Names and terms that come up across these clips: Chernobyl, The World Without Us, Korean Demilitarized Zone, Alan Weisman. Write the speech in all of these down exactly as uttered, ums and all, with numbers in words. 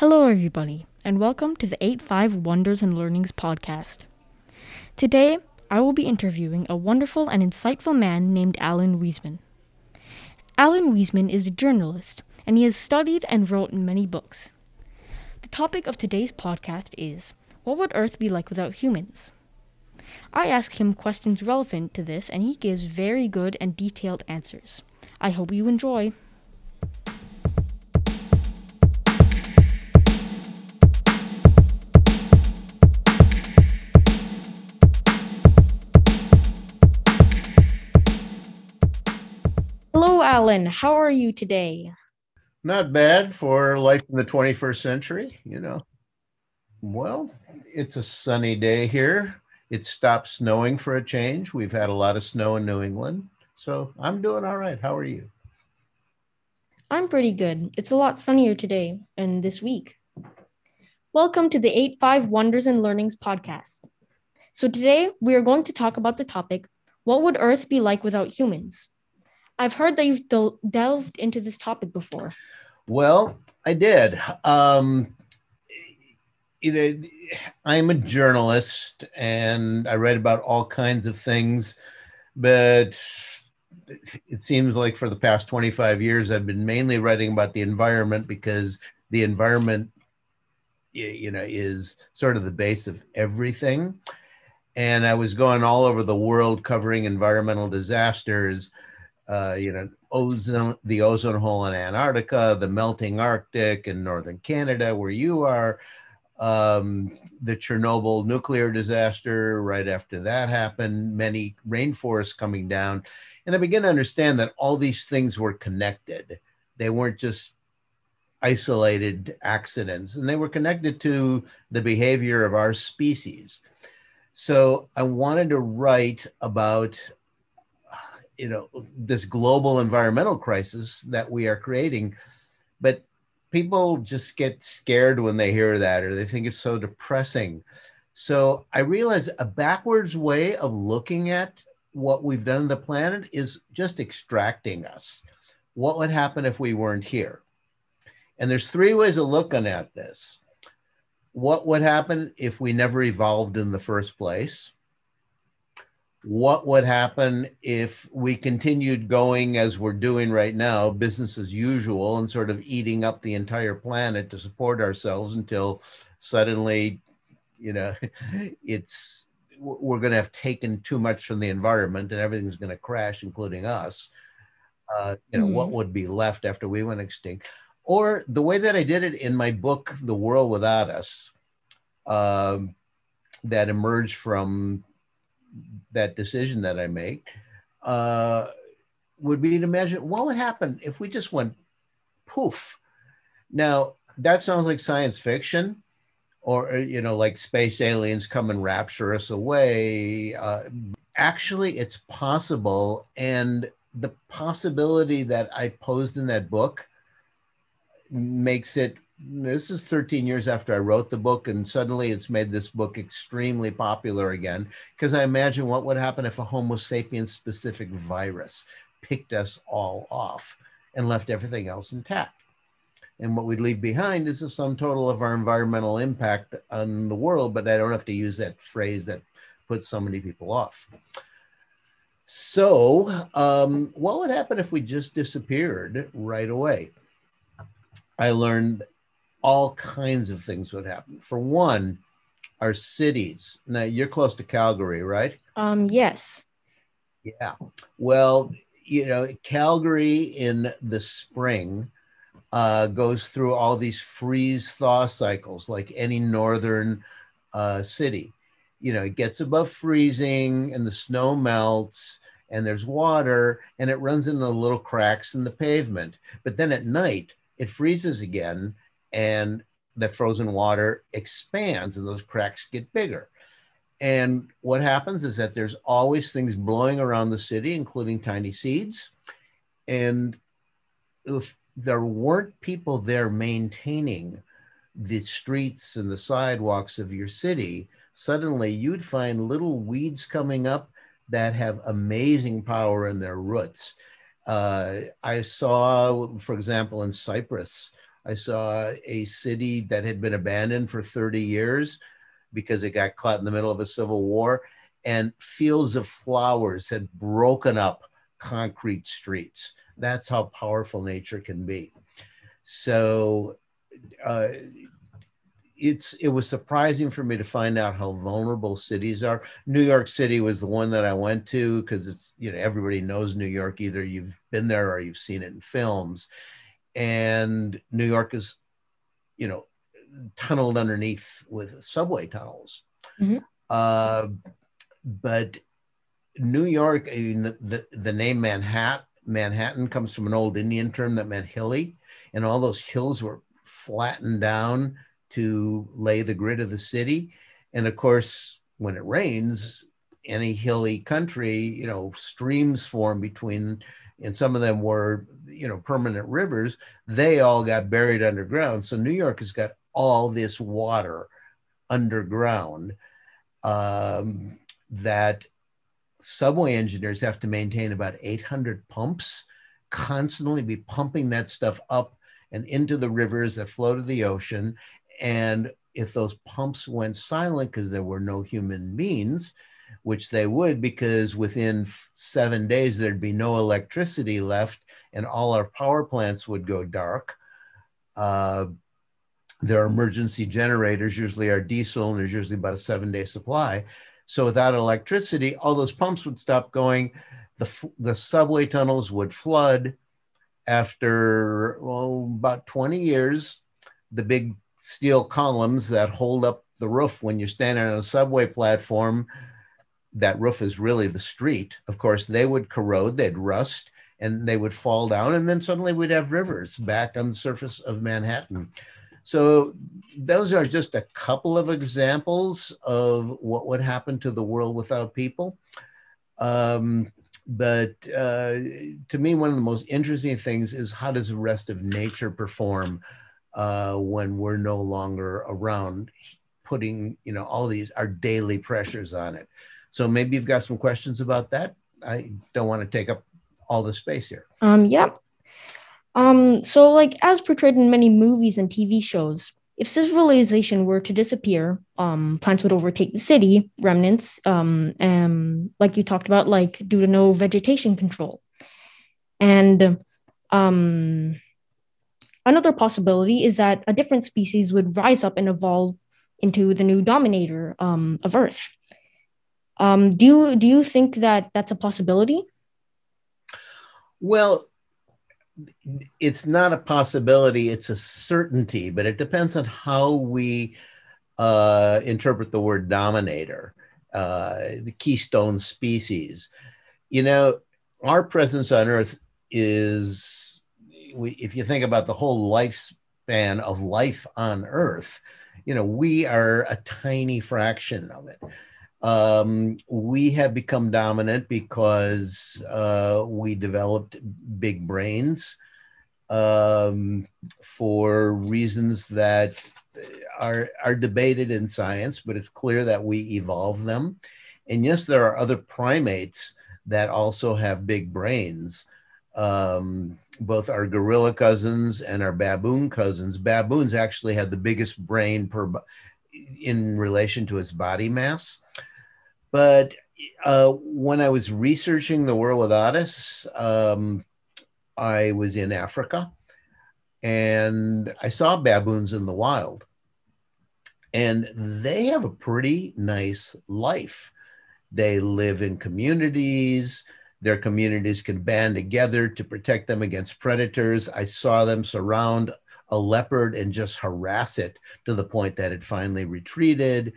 Hello everybody, and welcome to the eight five Wonders and Learnings podcast. Today, I will be interviewing a wonderful and insightful man named Alan Weisman. Alan Weisman is a journalist, and he has studied and wrote many books. The topic of today's podcast is, what would Earth be like without humans? I ask him questions relevant to this, and he gives very good and detailed answers. I hope you enjoy. Alan, how are you today? Not bad for life in the twenty-first century, you know. Well, it's a sunny day here. It stopped snowing for a change. We've had a lot of snow in New England, so I'm doing all right. How are you? I'm pretty good. It's a lot sunnier today and this week. Welcome to the eight five Wonders and Learnings podcast. So today we are going to talk about the topic, what would Earth be like without humans? I've heard that you've del- delved into this topic before. Well, I did. Um, you know, I'm a journalist and I read about all kinds of things, but it seems like for the past twenty-five years, I've been mainly writing about the environment because the environment, you know, is sort of the base of everything. And I was going all over the world covering environmental disasters. Uh, you know, ozone, the ozone hole in Antarctica, the melting Arctic in northern Canada, where you are, um, the Chernobyl nuclear disaster right after that happened, many rainforests coming down. And I began to understand that all these things were connected. They weren't just isolated accidents, and they were connected to the behavior of our species. So I wanted to write about you know, this global environmental crisis that we are creating, but people just get scared when they hear that, or they think it's so depressing. So I realized a backwards way of looking at what we've done to the planet is just extracting us. What would happen if we weren't here? And there's three ways of looking at this. What would happen if we never evolved in the first place? What would happen if we continued going as we're doing right now, business as usual, and sort of eating up the entire planet to support ourselves until suddenly, you know, it's we're going to have taken too much from the environment and everything's going to crash, including us. Uh, you know, mm-hmm. What would be left after we went extinct? Or the way that I did it in my book, The World Without Us, um, that emerged from that decision that I make uh, would be to imagine what would happen if we just went poof. Now that sounds like science fiction, or you know, like space aliens come and rapture us away. Uh, actually, it's possible, and the possibility that I posed in that book makes it. This is thirteen years after I wrote the book, and suddenly it's made this book extremely popular again, because I imagine what would happen if a Homo sapiens specific virus picked us all off and left everything else intact. And what we'd leave behind is the sum total of our environmental impact on the world, but I don't have to use that phrase that puts so many people off. So um, what would happen if we just disappeared right away? I learned all kinds of things would happen. For one, our cities. Now, you're close to Calgary, right? Um, yes. Yeah. Well, you know, Calgary in the spring uh, goes through all these freeze-thaw cycles like any northern uh, city. You know, it gets above freezing and the snow melts and there's water and it runs into little cracks in the pavement. But then at night, it freezes again, and the frozen water expands and those cracks get bigger. And what happens is that there's always things blowing around the city, including tiny seeds. And if there weren't people there maintaining the streets and the sidewalks of your city, suddenly you'd find little weeds coming up that have amazing power in their roots. Uh, I saw, for example, in Cyprus, I saw a city that had been abandoned for thirty years because it got caught in the middle of a civil war, and fields of flowers had broken up concrete streets. That's how powerful nature can be. So uh, it's, it was surprising for me to find out how vulnerable cities are. New York City was the one that I went to because it's, you know, everybody knows New York, either you've been there or you've seen it in films. And New York is, you know, tunneled underneath with subway tunnels. Mm-hmm. uh, but New York, I mean, the, the name Manhattan, Manhattan comes from an old Indian term that meant hilly, and all those hills were flattened down to lay the grid of the city. And of course, when it rains, any hilly country, you know, streams form between, and some of them were, you know, permanent rivers. They all got buried underground. So New York has got all this water underground um, that subway engineers have to maintain about eight hundred pumps, constantly be pumping that stuff up and into the rivers that flow to the ocean. And if those pumps went silent because there were no human means, which they would, because within seven days there'd be no electricity left and all our power plants would go dark. Uh, their emergency generators usually are diesel, and there's usually about a seven day supply. So without electricity, all those pumps would stop going. The, the subway tunnels would flood. After well, about twenty years, the big steel columns that hold up the roof when you're standing on a subway platform, that roof is really the street. Of course, they would corrode, they'd rust, and they would fall down. And then suddenly we'd have rivers back on the surface of Manhattan. So those are just a couple of examples of what would happen to the world without people. Um, but uh, to me, one of the most interesting things is, how does the rest of nature perform uh, when we're no longer around, putting, you know, all these, our daily pressures on it. So maybe you've got some questions about that. I don't want to take up all the space here. Um, yeah. Um, so, like, as portrayed in many movies and T V shows, if civilization were to disappear, um, plants would overtake the city, remnants, um, and, like you talked about, like, due to no vegetation control. And um, another possibility is that a different species would rise up and evolve into the new dominator um, of Earth. Um, do you, do you think that that's a possibility? Well, it's not a possibility, it's a certainty, but it depends on how we uh, interpret the word dominator, uh, the keystone species. You know, our presence on Earth is, we, if you think about the whole lifespan of life on Earth, you know, we are a tiny fraction of it. Um, we have become dominant because uh, we developed big brains um, for reasons that are, are debated in science, but it's clear that we evolved them. And yes, there are other primates that also have big brains, um, both our gorilla cousins and our baboon cousins. Baboons actually had the biggest brain per, in relation to its body mass. But uh, when I was researching The World Without Us, um, I was in Africa and I saw baboons in the wild. And they have a pretty nice life. They live in communities. Their communities can band together to protect them against predators. I saw them surround a leopard and just harass it to the point that it finally retreated.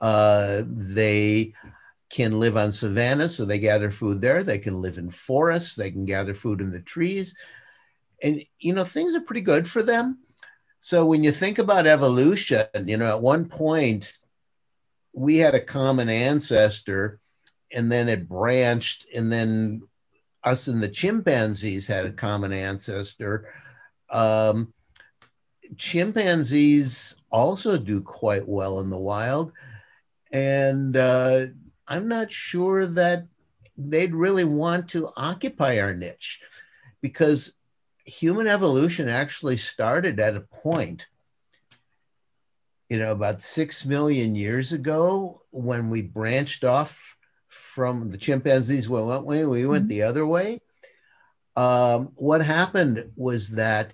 Uh, they can live on savannas, so they gather food there. They can live in forests. They can gather food in the trees. And, you know, things are pretty good for them. So when you think about evolution, you know, at one point we had a common ancestor, and then it branched, and then us and the chimpanzees had a common ancestor. Um, chimpanzees also do quite well in the wild. And uh, I'm not sure that they'd really want to occupy our niche, because human evolution actually started at a point, you know, about six million years ago, when we branched off from the chimpanzees. Well, one way, we went mm-hmm. the other way. Um, what happened was that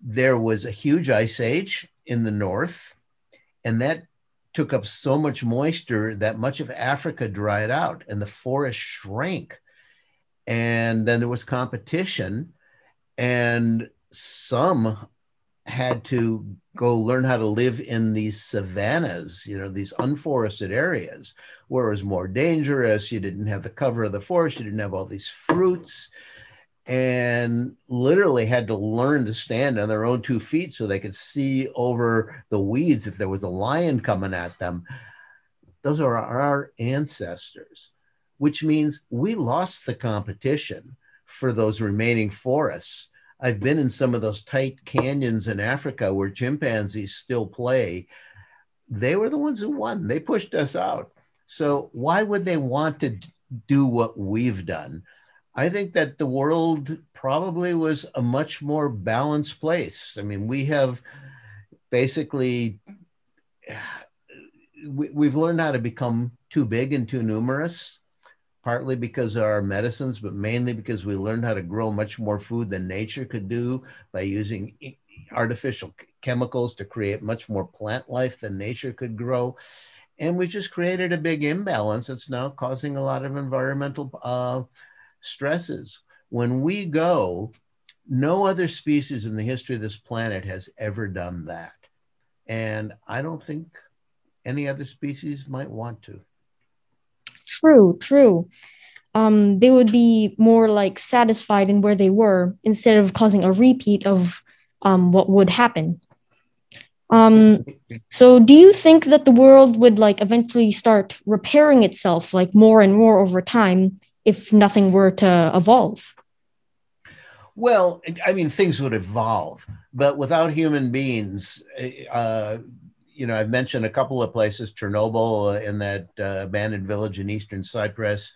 there was a huge ice age in the north, and that took up so much moisture that much of Africa dried out and the forest shrank. And then there was competition, and some had to go learn how to live in these savannas, you know, these unforested areas where it was more dangerous. You didn't have the cover of the forest. You didn't have all these fruits, and literally had to learn to stand on their own two feet so they could see over the weeds if there was a lion coming at them. Those are our ancestors, which means we lost the competition for those remaining forests. I've been in some of those tight canyons in Africa where chimpanzees still play. They were the ones who won. They pushed us out. So why would they want to do what we've done? I think that the world probably was a much more balanced place. I mean, we have basically, we, we've learned how to become too big and too numerous, partly because of our medicines, but mainly because we learned how to grow much more food than nature could do by using artificial chemicals to create much more plant life than nature could grow. And we just created a big imbalance that's now causing a lot of environmental uh, stresses. When we go, no other species in the history of this planet has ever done that. And I don't think any other species might want to. True, true. Um, they would be more like satisfied in where they were instead of causing a repeat of um, what would happen. Um, so do you think that the world would like eventually start repairing itself like more and more over time if nothing were to evolve? Well, I mean, things would evolve, but without human beings, uh, you know, I've mentioned a couple of places, Chernobyl in that uh, abandoned village in Eastern Cyprus.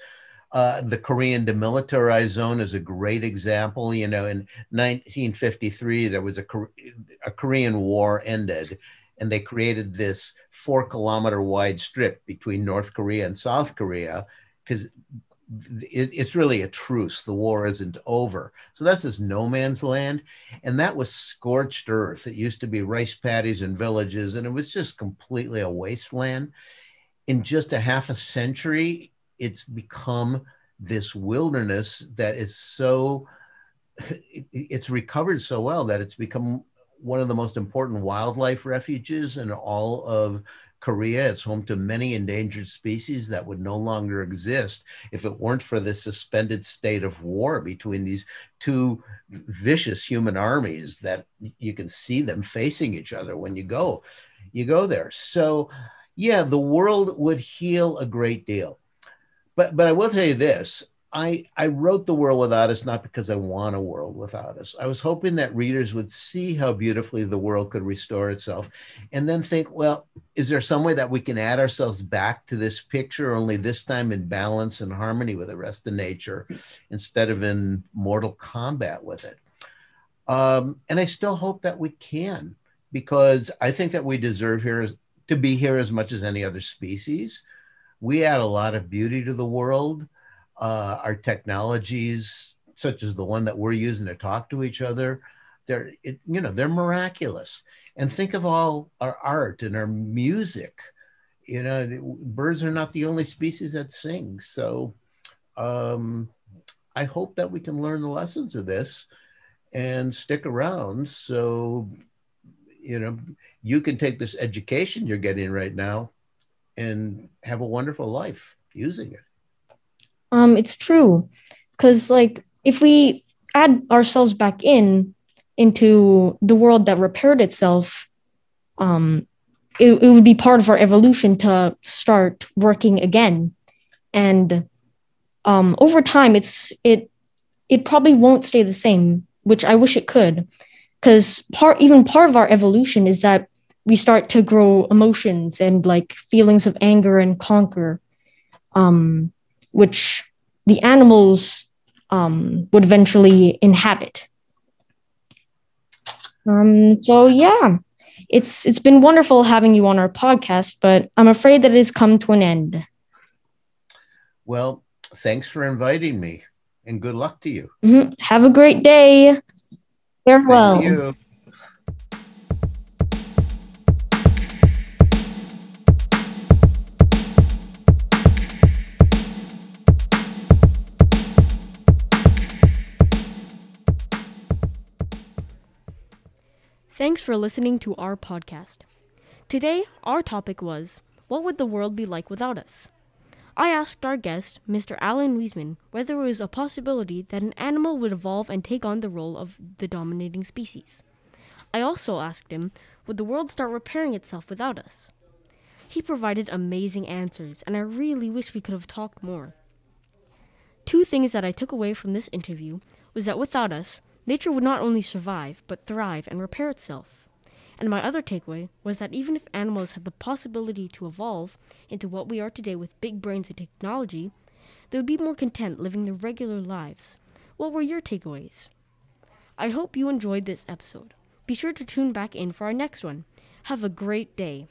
Uh, the Korean Demilitarized Zone is a great example. You know, in nineteen fifty-three, there was a, a Korean War ended, and they created this four kilometer wide strip between North Korea and South Korea, because it, it's really a truce. The war isn't over. So that's this no man's land. And that was scorched earth. It used to be rice paddies and villages, and it was just completely a wasteland. In just a half a century, it's become this wilderness that is so, it's recovered so well that it's become one of the most important wildlife refuges in all of Korea. It's home to many endangered species that would no longer exist if it weren't for this suspended state of war between these two vicious human armies that you can see them facing each other when you go, you go there. So yeah, the world would heal a great deal. But, but I will tell you this, I, I wrote The World Without Us not because I want a world without us. I was hoping that readers would see how beautifully the world could restore itself and then think, well, is there some way that we can add ourselves back to this picture, only this time in balance and harmony with the rest of nature instead of in mortal combat with it? Um, and I still hope that we can, because I think that we deserve here to be here as much as any other species. We add a lot of beauty to the world. Uh, our technologies, such as the one that we're using to talk to each other, they're, it, you know, they're miraculous. And think of all our art and our music. You know, birds are not the only species that sing. So um, I hope that we can learn the lessons of this and stick around. So, you know, you can take this education you're getting right now and have a wonderful life using it. Um, it's true, because like if we add ourselves back in into the world that repaired itself, um, it, it would be part of our evolution to start working again. And um, over time, it's it it probably won't stay the same, which I wish it could, because part even part of our evolution is that we start to grow emotions and like feelings of anger and conquer. Um, which the animals um, would eventually inhabit. Um, so yeah, it's it's been wonderful having you on our podcast, but I'm afraid that it has come to an end. Well, thanks for inviting me, and good luck to you. Mm-hmm. Have a great day. Farewell. Thank you. Thanks for listening to our podcast. Today, our topic was, what would the world be like without us? I asked our guest, Mister Alan Weisman, whether there was a possibility that an animal would evolve and take on the role of the dominating species. I also asked him, would the world start repairing itself without us? He provided amazing answers, and I really wish we could have talked more. Two things that I took away from this interview was that without us, nature would not only survive, but thrive and repair itself. And my other takeaway was that even if animals had the possibility to evolve into what we are today with big brains and technology, they would be more content living their regular lives. What were your takeaways? I hope you enjoyed this episode. Be sure to tune back in for our next one. Have a great day.